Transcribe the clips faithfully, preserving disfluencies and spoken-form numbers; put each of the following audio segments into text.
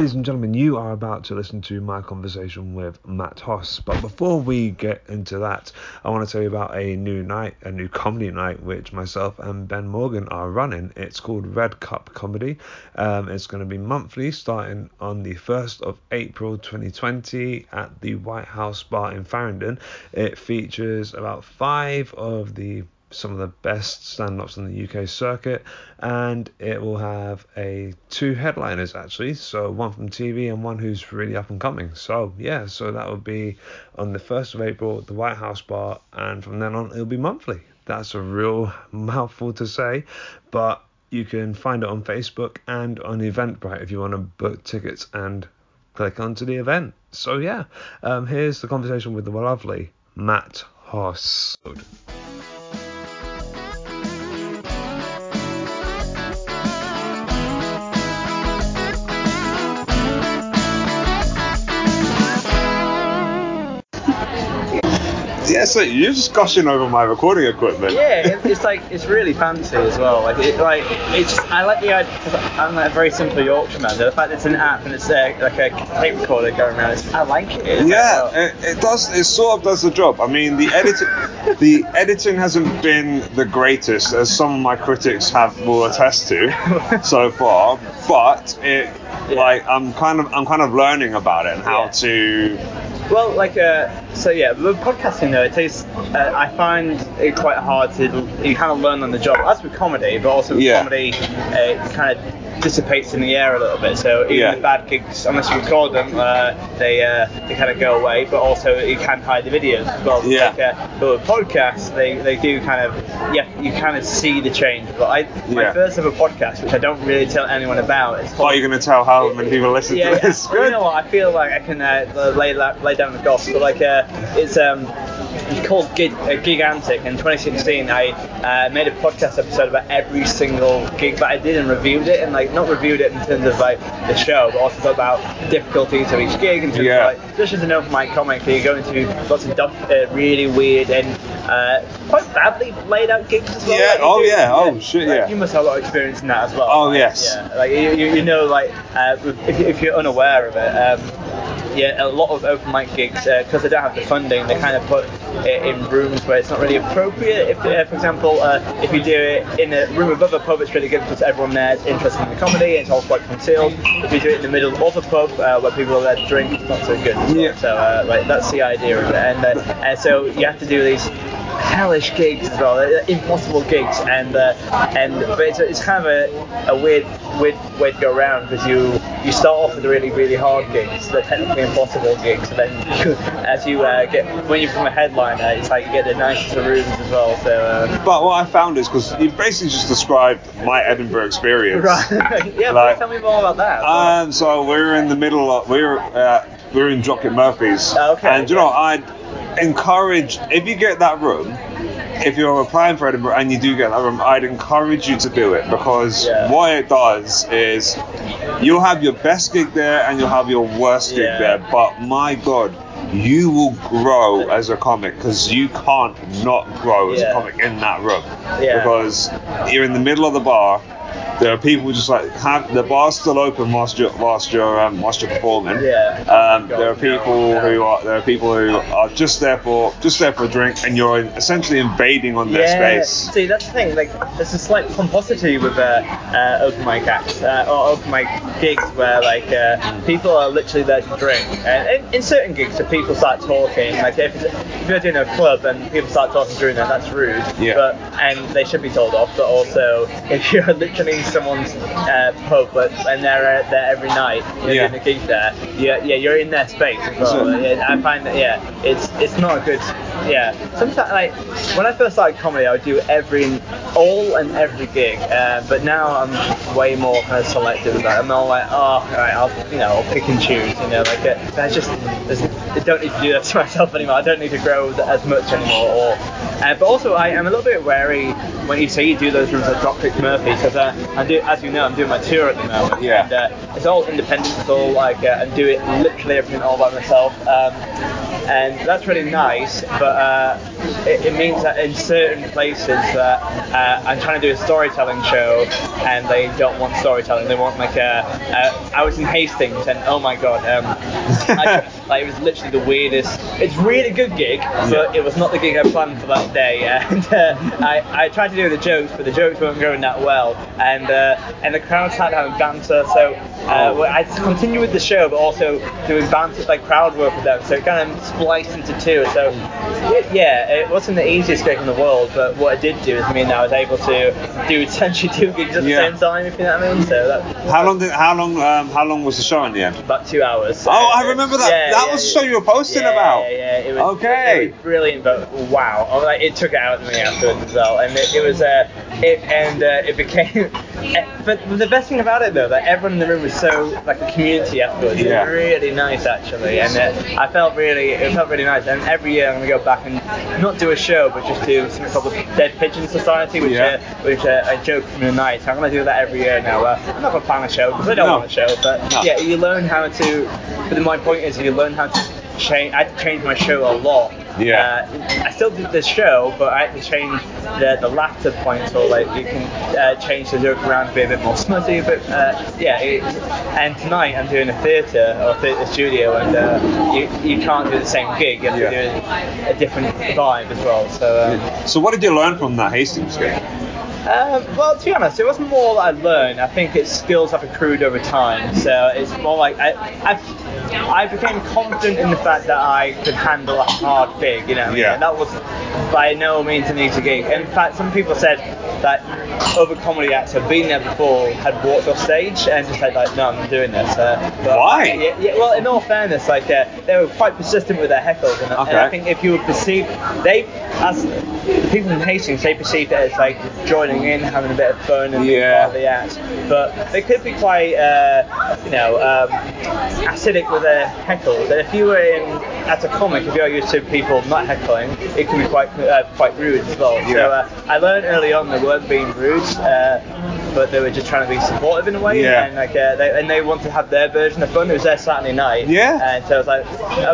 Ladies and gentlemen, you are about to listen to my conversation with Matt Hoss, but before we get into that, I want to tell you about a new night, a new comedy night, which myself and Ben Morgan are running. It's called Red Cup Comedy. Um, it's going to be monthly, starting on the first of April twenty twenty at the White House Bar in Farringdon. It features about five of the some of the best stand-ups on the U K circuit, and it will have a two headliners actually, so one from T V and one who's really up and coming. So yeah, so that will be on the first of April at the White House Bar, and from then on it'll be monthly. That's a real mouthful to say, but you can find it on Facebook and on Eventbrite if you want to book tickets and click onto the event. So yeah, um, here's the conversation with the lovely Matt Hoss. Yeah, so you're just gushing over my recording equipment. Yeah, it, it's like, it's really fancy as well. Like, it, like it's just, I like the idea, because I'm like a very simple Yorkshireman, so the fact that it's an app and it's uh, like a tape recorder going around, it's, I like it. It's yeah, like, well, it, it does, it sort of does the job. I mean, the editing, the editing hasn't been the greatest, as some of my critics have will attest to so far, but it, yeah. like, I'm kind of, I'm kind of learning about it and how yeah. to... Well, like, uh, so yeah, with podcasting though, it is, uh, I find it quite hard to, you kind of learn on the job, as with comedy, but also with yeah. comedy, uh, it kind of dissipates in the air a little bit, so even yeah. the bad gigs, unless you record them, uh, they uh, they kind of go away, but also you can hide the videos as well. Yeah. Like, uh, but with podcasts, they, they do kind of, yeah, you kind of see the change, but I, my yeah. first ever podcast, which I don't really tell anyone about, it's called... Oh, you're going to tell how many people listen yeah, to this? Yeah, you know what, I feel like I can uh, lay that, lay down the gospel, but like uh, it's um it's called Gig, uh, Gig Antic. In twenty sixteen I uh, made a podcast episode about every single gig that I did and reviewed it, and like not reviewed it in terms of like the show, but also about the difficulties of each gig and yeah. of, like, just as an open mic comic, so you go into lots of dump, uh, really weird and uh, quite badly laid out gigs as well. Yeah, like oh do, yeah, oh shit like, yeah. You must have a lot of experience in that as well. Oh like, yes. Yeah, like you, you, you know like uh, if, if you're unaware of it. Um, Yeah, a lot of open mic gigs, because uh, they don't have the funding, they kind of put it in rooms where it's not really appropriate. If, uh, for example, uh, if you do it in a room above a pub, it's really good because everyone there's interested in the comedy, it's all quite concealed. If you do it in the middle of a pub uh, where people are there to drink, it's not so good. Yeah. So uh, like that's the idea of it, and, uh, and so you have to do these hellish gigs as well, they're impossible gigs, and uh, and but it's, it's kind of a, a weird weird way to go around, because you you start off with the really really hard gigs, the technically impossible gigs, and then you, as you uh, get when you're from a headliner, it's like you get the nicest of rooms as well. So. Uh, but what I found is, because you basically just described my Edinburgh experience. Right. yeah. Like, tell me more about that. Um. Well. So we're in the middle of we're uh, we're in Jockie Murphy's. Oh, okay. And okay. you know I. encourage, if you get that room, if you're applying for Edinburgh and you do get that room, I'd encourage you to do it, because yeah. what it does is you'll have your best gig there and you'll have your worst yeah. gig there, but my god, you will grow as a comic, because you can't not grow as yeah. a comic in that room, yeah. because you're in the middle of the bar. There are people just like have the bar's still open whilst you're whilst you're, um, whilst you're performing. Yeah. Um, there are people who are there are people who are just there for just there for a drink, and you're essentially invading on their yeah. space. See, that's the thing. Like, there's a slight pomposity with uh, uh, open mic acts uh, or open mic gigs where like uh, people are literally there to drink. And in, in certain gigs, if people start talking, like if, if you're doing a club and people start talking during that, that's rude. Yeah. But and they should be told off. But also, if you're literally someone's uh, pub, but and they're uh, there every night. You're yeah. doing a gig there. Yeah, yeah, you're in their space as well. Sure. Yeah, I find that yeah, it's it's not a good. Yeah, sometimes like when I first started comedy, I would do every, all and every gig. Uh, but now I'm way more kind of selective about it. I'm all like, oh, right, I'll you know, I'll pick and choose. You know, like it, I just I don't need to do that to myself anymore. I don't need to grow as much anymore. Or, uh, but also I am a little bit wary when you say you do those rooms at Dropkick Murphy, because I, I do, as you know, I'm doing my tour at the moment. Yeah. And uh, it's all independent. It's all like uh, I do it literally everything all by myself. Um, and that's really nice, but uh, it, it means that in certain places that uh, I'm trying to do a storytelling show and they don't want storytelling, they want like a, a I was in Hastings and oh my god, um, I, like, it was literally the weirdest, it's really good gig, but it was not the gig I planned for that day, and uh, I, I tried to do the jokes, but the jokes weren't going that well, and uh, and the crowd started having banter, so uh, well, I continued with the show, but also doing banter, like crowd work with them, so it kind of spliced into two, so yeah, it wasn't the easiest gig in the world, but what I did do is, I mean, I was able to do essentially two gigs at the yeah. same time, if you know what I mean, so that, How long did, how long, um, how long was the show in the end? About two hours. So oh, I remember that, yeah, that yeah, was the show you were posting yeah, about. Yeah, yeah, it was, okay. It was brilliant, but wow, I was like, it took it out of me afterwards as well, and it, it was, uh, it, and uh, it became, but the best thing about it though, that everyone in the room was so, like a community afterwards, yeah. It was really nice actually, and it, I felt really, it felt really nice, and every year I'm going to go back and not do a show, but just do something called the Dead Pigeon Society, which yeah. uh, which uh, I joke from the night, so I'm going to do that every year now, uh, I'm not going to plan a show, because I don't no. want a show, but no. yeah, you learn how to, but my point is you learn how to change, I had to change my show a lot. Yeah. Uh, I still did the show, but I had to change the the laughter point, so like you can uh, change the joke around to be a bit more smutty. But uh, yeah, it, and tonight I'm doing a theatre or a theatre studio, and uh, you you can't do the same gig. You have yeah. to do a, a different vibe as well. So. Um, so what did you learn from that Hastings gig? Um, well, to be honest, it wasn't more that I learned. I think it's skills I've accrued over time. So it's more like I I, I became confident in the fact that I could handle a hard gig. You know, yeah. And that was by no means an easy gig. In fact, some people said that other comedy acts had been there before, had walked off stage and just said like, no, I'm not doing this. Uh, but Why? Yeah, yeah, well, in all fairness, like uh, they were quite persistent with their heckles, and, okay. and I think if you would perceive, they as people in Hastings, they perceived it as like joining in, having a bit of fun and yeah. being part of the act, but they could be quite, uh, you know, um, acidic with their heckles. And if you were in as a comic, if you're used to people not heckling, it can be quite, uh, quite rude as well. Yeah. So uh, I learned early on they weren't being rude, uh, but they were just trying to be supportive in a way, yeah. and like, uh, they and they wanted to have their version of fun. It was their Saturday night, yeah. And so I was like,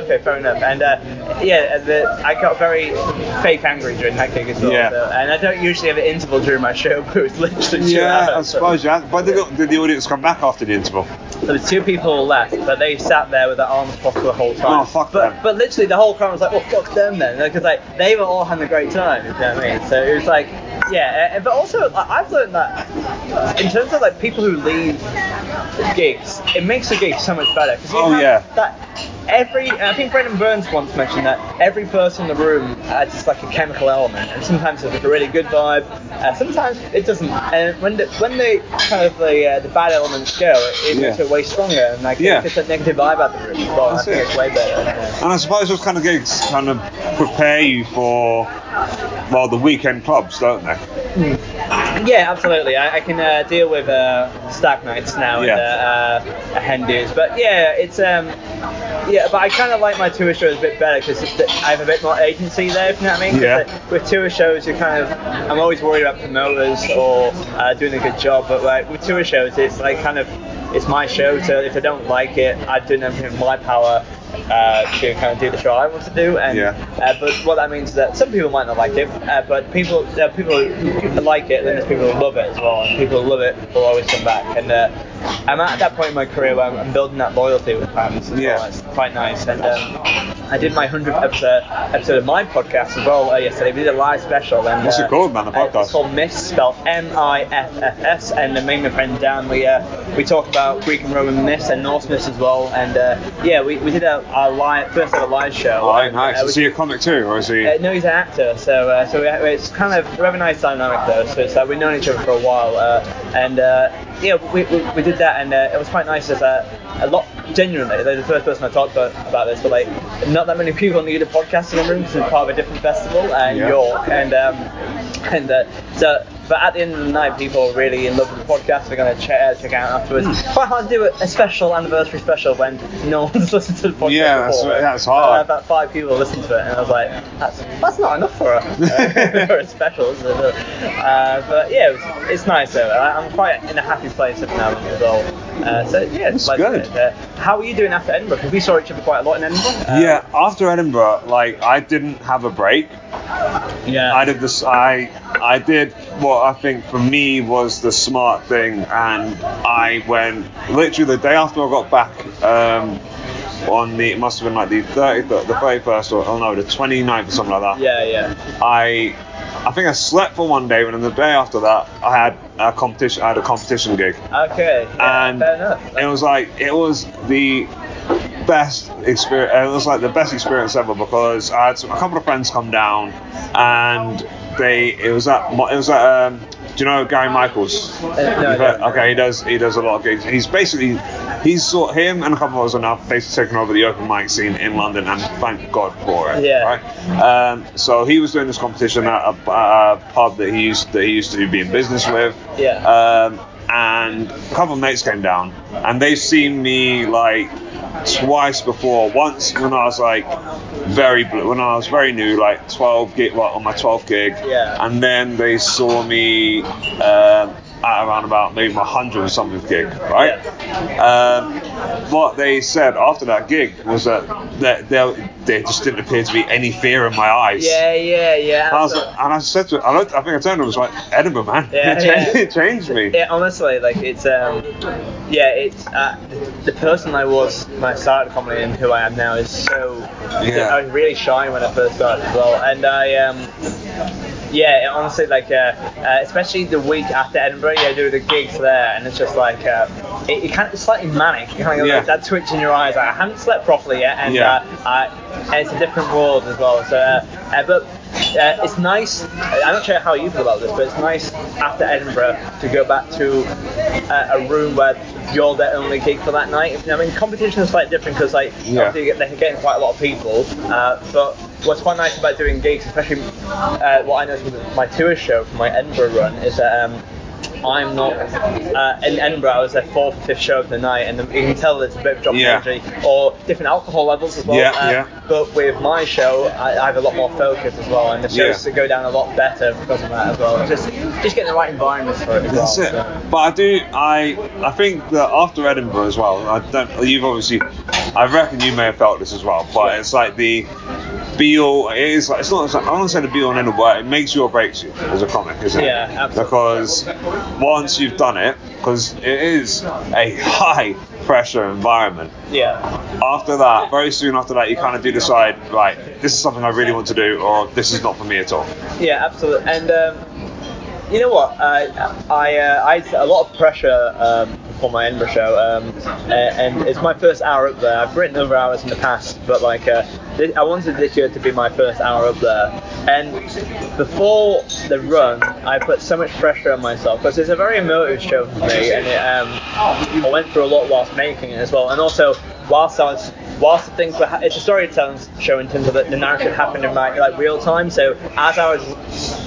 okay, fair enough. And uh, yeah, the, I got very fake angry during that gig as well. Yeah. So, and I don't usually have an interval during my My show, but it was literally two yeah, hours. Yeah, I suppose, so. yeah. But did the, did the audience come back after the interval? There was two people left, but they sat there with their arms crossed the whole time. Oh, fuck but, them. But literally the whole crowd was like, well, fuck them then. Because like, they were all having a great time, you know what I mean? So it was like, yeah. But also, I've learned that in terms of like people who leave gigs, it makes the gig so much better. Oh, yeah. That, Every, I think Brendan Burns once mentioned that every person in the room adds just like a chemical element, and sometimes it's like a really good vibe, uh, sometimes it doesn't. And when the, when the kind of the uh, the bad elements go, it, it yeah. makes it way stronger, and like yeah. it's a negative vibe out the room. Well, I think it. it's way better. Yeah. And I suppose those kind of gigs kind of prepare you for well the weekend clubs, don't they? Mm. Yeah, absolutely. I, I can uh, deal with uh, stag nights now yeah. and uh, uh, hen do's, but yeah, it's um. Yeah, Yeah, but I kind of like my tour shows a bit better because I have a bit more agency there, if you know what I mean? Yeah. Like, with tour shows, you're kind of, I'm always worried about promoters or uh, doing a good job, but like with tour shows, it's like kind of, it's my show, so if I don't like it, I've done everything in my power uh, to kind of do the show I want to do. And yeah. uh, but what that means is that some people might not like it, uh, but people there are people who like it, then there's people who love it as well, and people who love it will always come back. And uh, I'm at that point in my career where I'm, I'm building that loyalty with fans. Yeah. Well. It's quite nice. And um, I did my hundredth episode, episode of my podcast as well uh, yesterday. We did a live special. And, What's uh, it called, man? The podcast? Uh, it's called Mifs, spelled M I F F S. And then me and my friend Dan, we uh, we talked about Greek and Roman myths and Norse myths as well. And uh, yeah, we, we did a, our live, first ever live show. Oh, and, nice. Uh, is he a comic too, or is he? Uh, no, he's an actor. So uh, so we, it's kind of we have a nice dynamic though. So it's like we've known each other for a while. Uh, and uh, yeah, we, we we did that, and uh, it was quite nice. As uh, a lot. Genuinely, they're the first person I talked about, about this, but like, not that many people need a podcast in the room because it's part of a different festival in yeah. York, and um, and uh, so. But at the end of the night, people are really in love with the podcast. They're going to check, check out afterwards. It's quite hard to do a special anniversary special when no one's listened to the podcast yeah, before. Yeah, that's hard. I had about five people listened to it, and I was like, that's that's not enough for a, uh, for a special, is it? Uh, but yeah, it was, it's nice though. I, I'm quite in a happy place at the moment as well. Uh, so yeah, it's like, good. Uh, how are you doing after Edinburgh? Because we saw each other quite a lot in Edinburgh. Uh, yeah, after Edinburgh, like I didn't have a break. Yeah. I did this. I I did what I think for me was the smart thing, and I went literally the day after I got back. Um, on the, it must have been like the thirtieth, the thirty-first, or oh no, the twenty-ninth or something like that. Yeah, yeah. I. I think I slept for one day, and then the day after that, I had a competition. I had a competition gig. Okay. Yeah, and fair enough. It was like it was the best experience. It was like the best experience ever because I had some, a couple of friends come down, and they. It was at. It was at. Um, do you know Gary Michaels? Uh, no, heard, no. Okay, he does. He does a lot of gigs. He's basically. He's sort him and a couple of us are now basically taking over the open mic scene in London, and thank God for it. Yeah. Right. Um, so he was doing this competition at a, a pub that he used that he used to be in business with. Yeah. Um, and a couple of mates came down, and they've seen me like twice before. Once when I was like very blue, when I was very new, like twelve gig, like on my twelfth gig. Yeah. And then they saw me. Um, at around about maybe my hundred or something gig, right? Yeah. Um, what they said after that gig was that there there just didn't appear to be any fear in my eyes. Yeah, yeah, yeah. And I, was like, and I said to, I, looked, I think I turned and was like, Edinburgh, man, yeah, it, changed, yeah. it changed me. Yeah, honestly, like it's um, yeah, it's uh, the, the person I was when I started comedy and who I am now is so. Yeah. I was really shy when I first started as well, and I um. Yeah, it, honestly, like, uh, uh, especially the week after Edinburgh, yeah, I do the gigs there, and it's just like, uh, it, it kind of, it's slightly manic, kind of yeah. like that twitch in your eyes, like, I haven't slept properly yet, and, yeah. uh, I, and it's a different world as well, so, uh, uh, but uh, it's nice, I'm not sure how you feel about this, but it's nice after Edinburgh to go back to uh, a room where you're their only gig for that night. I mean, competition is slightly different, because, like, yeah. they're getting quite a lot of people, uh, but... What's quite nice about doing gigs, especially uh, what I noticed with my tour show from my Edinburgh run, is that um, I'm not uh, in Edinburgh. I was their fourth or fifth show of the night, and you can tell it's a bit of job yeah. energy or different alcohol levels as well. Yeah, uh, yeah. But with my show, I, I have a lot more focus as well, and the shows yeah. go down a lot better because of that as well. Just, just getting the right environment for it. As That's well, it. So. But I do, I, I think that after Edinburgh as well, I don't. You've obviously, I reckon you may have felt this as well, but yeah. it's like the. Be all it is like it's not. It's like, I don't want to say the be all and end all, but it makes you or breaks you as a comic, isn't it? Yeah, absolutely. Because once you've done it, because it is a high pressure environment. Yeah. After that, very soon after that, you kind of do decide, right, this is something I really want to do, or this is not for me at all. Yeah, absolutely. And um, you know what? Uh, I uh, I had a lot of pressure. Um, for my Edinburgh show, um, and it's my first hour up there. I've written over hours in the past, but like uh, I wanted this year to be my first hour up there, and before the run I put so much pressure on myself because it's a very emotive show for me, and it, um, I went through a lot whilst making it as well, and also whilst I was Whilst the things were, ha- it's a storytelling show in terms of the, the narrative happened in my like real time. So as I was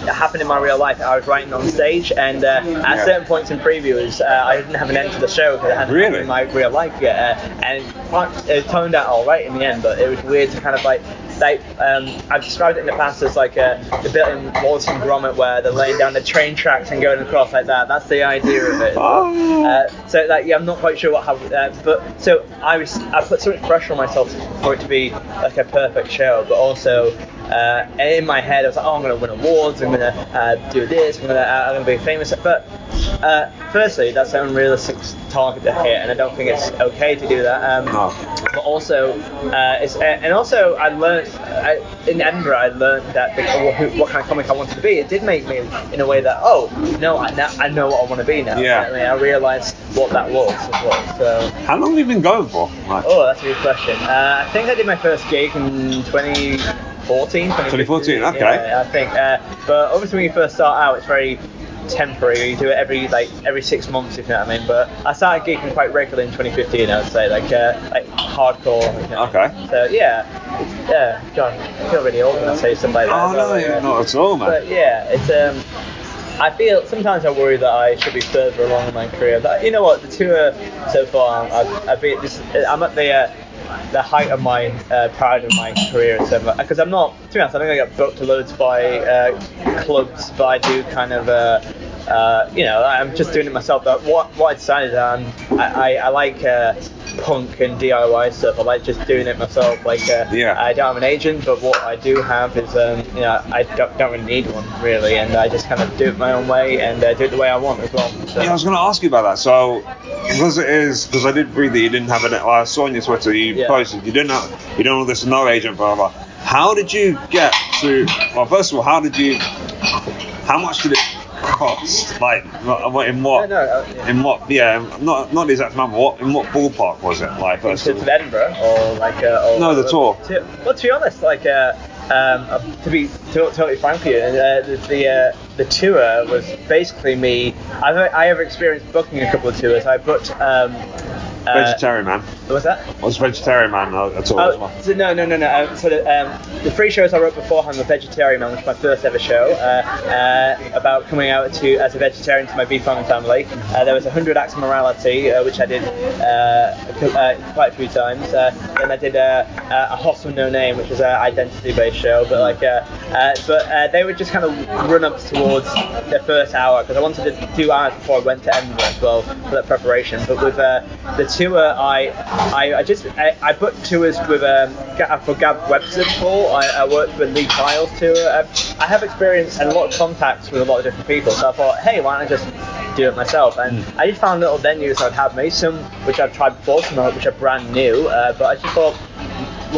it happened in my real life, I was writing on stage, and uh, at yeah. certain points in previews, uh, I didn't have an end to the show because it hadn't really? happened in my real life yet, uh, and it turned out all right in the end. But it was weird to kind of like. Like, um, I've described it in the past as like a, a bit in Wallace and Gromit where they're laying down the train tracks and going across like that. That's the idea of it. Oh. Uh, so like, yeah, I'm not quite sure what happened. Uh, but so I was, I put so much pressure on myself for it to be like a perfect show, but also. Uh, in my head, I was like, "Oh, I'm gonna win awards. I'm gonna uh, do this. I'm gonna, uh, I'm gonna be famous." But uh, firstly, that's an unrealistic target to hit, and I don't think it's okay to do that. Um, no. But also, uh, it's, and also, I learned I, in Edinburgh. I learned that the, what, what kind of comic I wanted to be. It did make me in a way that, oh, no, I, now, I know what I want to be now. Yeah. I, mean, I realised what that was as well. So. How long have you been going for? Like, oh, that's a good question. Uh, I think I did my first gig in twenty fourteen okay. Yeah, I think. Uh, but obviously, when you first start out, it's very temporary. You do it every like every six months, if you know what I mean. But I started gigging quite regularly in twenty fifteen. I would say like uh, like hardcore. You know? Okay. So yeah, yeah. John, I feel really old when I say something like that. Oh no, like, uh, not at all, man. But yeah, it's um. I feel sometimes I worry that I should be further along in my career. But you know what? The tour so far, I've, I've been. This, I'm at the. Uh, the height of my uh, pride of my career and stuff, because I'm not, to be honest, I think I get booked loads by uh, clubs, but I do kind of uh, uh, you know, I'm just doing it myself. But what, what I decided on, I, I, I like uh, punk and D I Y stuff. I like just doing it myself. Like, uh, yeah. I don't have an agent, but what I do have is, um, you know, I don't, don't really need one, really. And I just kind of do it my own way and uh, do it the way I want as well. So. Yeah, I was going to ask you about that. So, because it is, because I did read that you didn't have an, well, I saw on your Twitter, you yeah. posted, you didn't have, you don't have this, no agent, blah, blah, blah. How did you get to, well, first of all, how did you, how much did it cost? Like, in what, no, no, uh, yeah. in what, yeah, not not the exact number, what, in what ballpark was it? Like, first of all. To Edinburgh, or like, uh, or, no, the tour. To, well, to be honest, like, uh, um, to be to, totally frank with you, uh, the, the, uh, the tour was basically me, I've, I have experienced booking a couple of tours. I booked, um, Uh, Vegetarian Man. What was that? What's Vegetarian Man at all? Oh, as well? So no, no, no, no. Um, so the, um, the three shows I wrote beforehand were Vegetarian Man, which was my first ever show, uh, uh, about coming out to as a vegetarian to my beef farming family. Uh, there was one hundred Acts of Morality, uh, which I did uh, uh, quite a few times. Uh, then I did uh, uh, A Hoss with No Name, which was an identity-based show. But like, uh, uh, but uh, they would just kind of run up towards their first hour, because I wanted to do two hours before I went to Edinburgh as well for that preparation. But with uh, the tour, I, I, I just I, I booked tours with um for Gab Webster before. I, I worked with Lee Kyle's tour. I, I have experience and a lot of contacts with a lot of different people, so I thought, hey, why don't I just do it myself? And I just found little venues that would have me, some which I've tried before, some which are brand new, uh, but I just thought,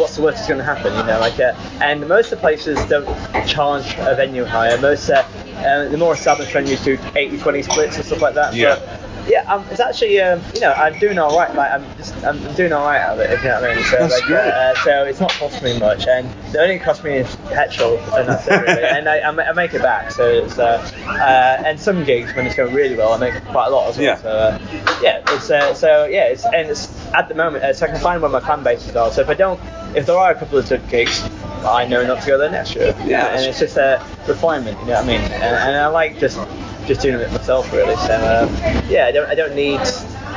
what's the worst that's going to happen, you know? Like, uh, and most of the places don't charge a venue higher. Most uh, uh, the more established venues do eighty twenty splits and stuff like that. Yeah. But, yeah, um, it's actually, um, you know, I'm doing all right. Like, I'm just, I'm doing all right out of it, if you know what I mean. So, that's like, uh, uh, so it's not costing me much, and the only cost me is petrol, and that's it, really. And I, I make it back. So it's, uh, uh, and some gigs when it's going really well, I make quite a lot as well. Yeah. So, uh, yeah, it's, uh, so yeah, it's, and it's at the moment, uh, so I can find where my fan bases are. So if I don't, if there are a couple of good gigs, I know not to go there next year. Yeah. And it's just a uh, refinement, you know what I mean? And, and I like just. just doing it myself, really. So um, yeah, I don't I don't need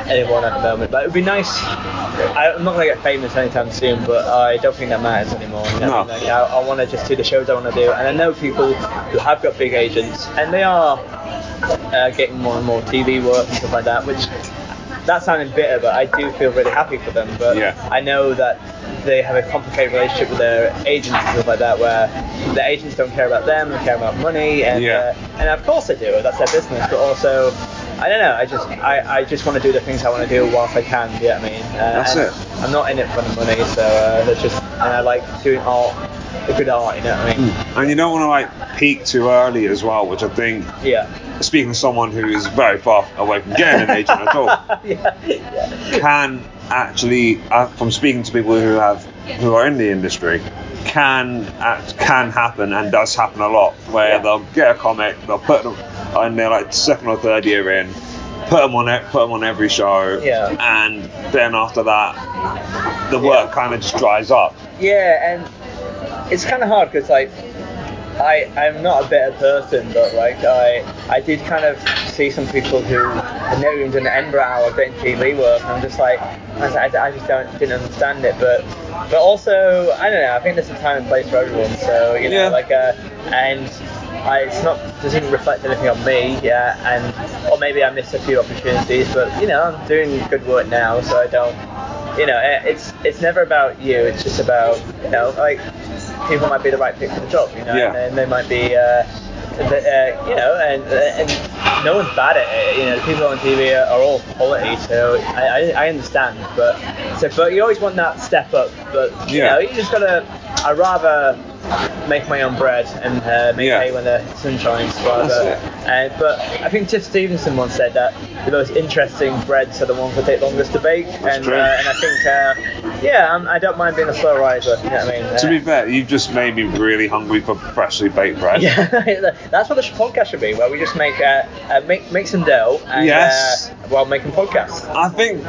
anyone at the moment, but it would be nice. I, I'm not gonna get famous anytime soon, but I don't think that matters anymore. You know? No. Like, I, I want to just do the shows I want to do, and I know people who have got big agents, and they are uh, getting more and more T V work and stuff like that. Which that sounded bitter, but I do feel really happy for them. But yeah. I know that they have a complicated relationship with their agents and stuff like that, where the agents don't care about them, they care about money, and yeah. uh, and of course they do, that's their business, but also, I don't know, I just I, I just want to do the things I want to do whilst I can, do you know what I mean? Uh, that's it. I'm not in it for the money, so uh, that's just, and I like doing art, the good art, you know what I mean? And you don't want to like peak too early as well, which I think, yeah. speaking to someone who is very far away from getting an agent at all, yeah. Yeah. can... actually uh, from speaking to people who have who are in the industry can act, can happen and does happen a lot, where yeah. they'll get a comic, they'll put them and they're like second or third year in, put them on it put them on every show, yeah. and then after that the work yeah. kind of just dries up, yeah and it's kind of hard, because like I, I'm not a better person, but like I I did kind of see some people who had never even done an Edinburgh hour getting T V work, and I'm just like, I, I just don't, didn't understand it, but but also, I don't know, I think there's a time and place for everyone, so, you know, yeah. like, uh, and I, it's not, doesn't reflect anything on me, yeah, and, or maybe I missed a few opportunities, but, you know, I'm doing good work now, so I don't, you know, it, it's, it's never about you, it's just about, you know, like, people might be the right pick for the job, you know, yeah. and, and they might be, uh, the, uh, you know, and and no one's bad at it, you know, the people on T V are, are all quality, so I, I I understand, but so but you always want that step up, but you yeah. know, you just gotta, I'd rather make my own bread and uh, make yeah. hay when the sun shines, rather. And uh, but I think Tiff Stevenson once said that the most interesting breads are the ones that take longest to bake. That's and true. Uh, and I think uh, yeah, I'm, I don't mind being a slow riser. You know what I mean? Uh, to be fair, you've just made me really hungry for freshly baked bread. Yeah, that's what the podcast should be, where we just make uh, uh, make make some dough. And, yes. Uh, while making podcasts. I think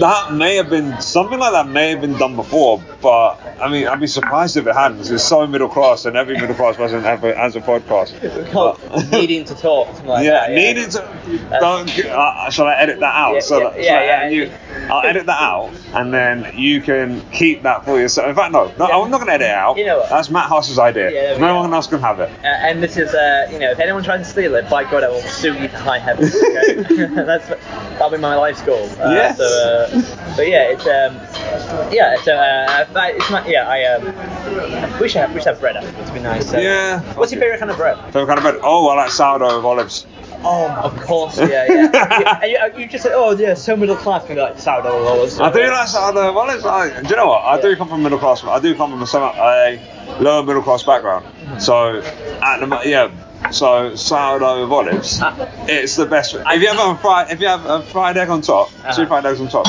that may have been something like that may have been done before, but I mean, I'd be surprised if it hadn't. Because it's so middle class, and every middle class person has a podcast. But, needing to talk. Like yeah, that, yeah, needing to. Don't, uh, shall I edit that out? Yeah, so yeah, that, yeah. yeah, yeah you, I'll edit that out, and then you can keep that for yourself. In fact, no, no yeah. I'm not going to edit it out. You know what? That's Matt Hoss's idea. Yeah, no one else can have it. Uh, and this is, uh, you know, if anyone tries to steal it, by God, I will sue you to high heaven. Okay? That's that'll be my life's goal. Uh, yes. So, uh, but yeah, it's um, yeah, so uh, it's not, yeah, I um, we should have we should have bread. Actually. It'd be nice. Uh, yeah. What's your favourite kind of bread? Favourite kind of bread? Oh, I like sourdough with olives. Oh, of course, yeah, yeah. you, and you, you just said, oh, yeah, so middle class, maybe like sourdough olives. I do like sourdough olives. Like, do you know what? I yeah. do come from middle class. I do come from a lower middle class background. So, at the yeah, so sourdough with olives, uh, it's the best. If you have a fried, if you have a fried egg on top, uh-huh. two fried eggs on top.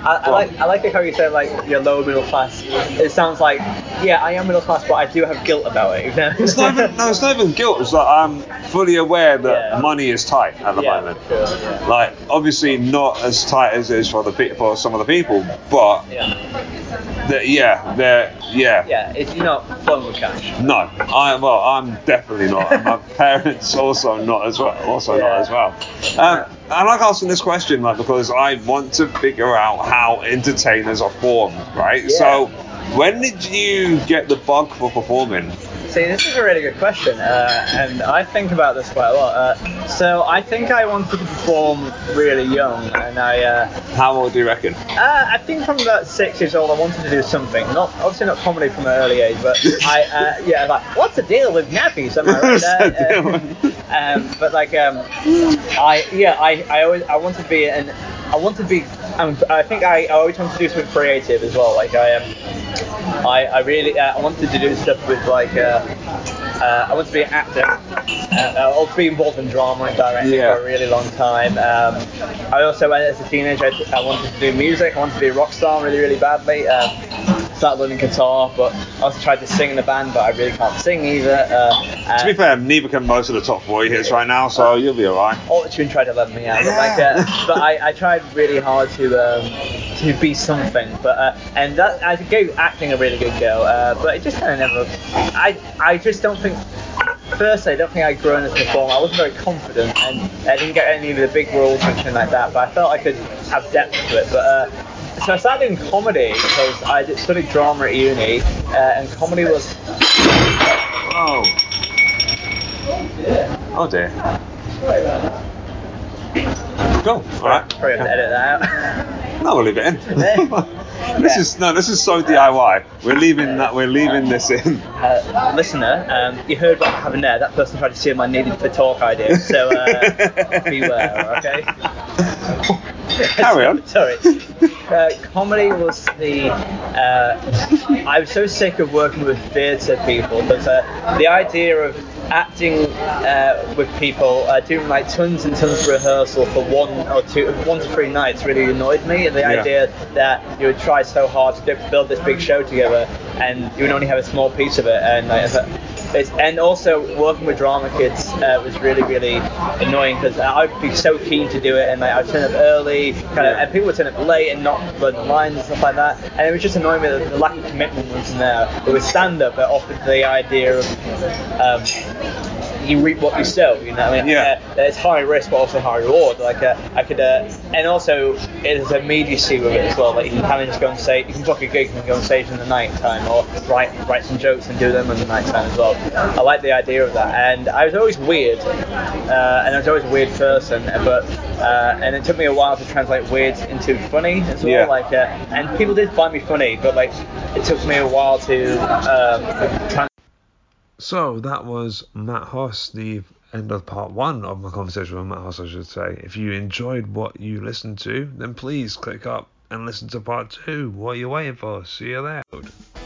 I, I like I like how you said like you're lower middle class. It sounds like yeah I am middle class, but I do have guilt about it. It's not even no, it's not even guilt. It's like I'm fully aware that yeah. money is tight at the yeah, moment. Sure, yeah. Like obviously not as tight as it is for the pe- for some of the people, but yeah, the, yeah, the, yeah. Yeah, it's you're not fun with cash. No, I well I'm definitely not. And my parents also not as well. Also yeah. not as well. Um, I like asking this question, like, because I want to figure out how entertainers are formed, right? Yeah. So, when did you get the bug for performing? See, this is a really good question, uh, and I think about this quite a lot. Uh, so, I think I wanted to perform really young, and I... Uh, how old do you reckon? Uh, I think from about six years old, I wanted to do something. Not Obviously not comedy from an early age, but I, uh, yeah, like, what's the deal with nappies? Am I right there? Uh, um, but, like, um, I, yeah, I, I always, I wanted to be an... I wanted to be... Um, I think I, I always wanted to do something creative as well. Like, I... Um, I, I really uh, I wanted to do stuff with like uh, uh, I wanted to be an actor. Uh, I was being involved in drama and directing yeah. for a really long time. Um, I also as a teenager I, I wanted to do music. I wanted to be a rock star really really badly. Um, started learning guitar, but I also tried to sing in a band, but I really can't sing either. Uh, to be fair, neither can most of the top forty hits right now, so uh, you'll be alright. Auto-tune tried to let me out, but, like, uh, but I, I tried really hard to um, to be something, but uh, and that I gave acting a really good go, uh, but it just kind of never. I I just don't think. Firstly, I don't think I'd grown as a performer. I wasn't very confident, and I didn't get any of the big roles or anything like that. But I felt I could have depth to it, but. Uh, So I started doing comedy because I did, studied drama at uni, uh, and comedy was. Oh. Oh dear. Cool. All right. Probably have to edit that out. No, we'll leave it in. This yeah. is no. This is so D I Y. We're leaving that. We're leaving um, this in. Uh, listener, um, you heard what happened there. That person tried to steal my needed for talk idea. So uh, beware. Okay. Carry on. Sorry. Uh, comedy was the. Uh, I was so sick of working with theatre people, but uh, the idea of acting uh, with people, uh, doing like tons and tons of rehearsal for one or two, one to three nights, really annoyed me. And the yeah. idea that you would try so hard to build this big show together, and you would only have a small piece of it, and like, it's, and also working with drama kids uh, was really really annoying because I'd be so keen to do it, and like, I'd turn up early, kind of, and people would turn up late and not learn the lines and stuff like that, and it was just annoying me that the lack of commitment wasn't there. But with stand up, it offered the idea of. Um, you reap what you sow, you know what I mean? Yeah. Uh, it's high risk, but also high reward. Like, uh, I could, uh, and also, there's immediacy with it as well. Like, you can kind of just go and say, you can book a gig and go on stage in the night time, or write write some jokes and do them in the night time as well. I like the idea of that. And I was always weird, uh, and I was always a weird person, but, uh, and it took me a while to translate weird into funny as well. Yeah. Like, uh, and people did find me funny, but, like, it took me a while to um, translate. So that was Matt Hoss, the end of part one of my conversation with Matt Hoss, I should say. If you enjoyed what you listened to, then please click up and listen to part two. What are you waiting for? See you there.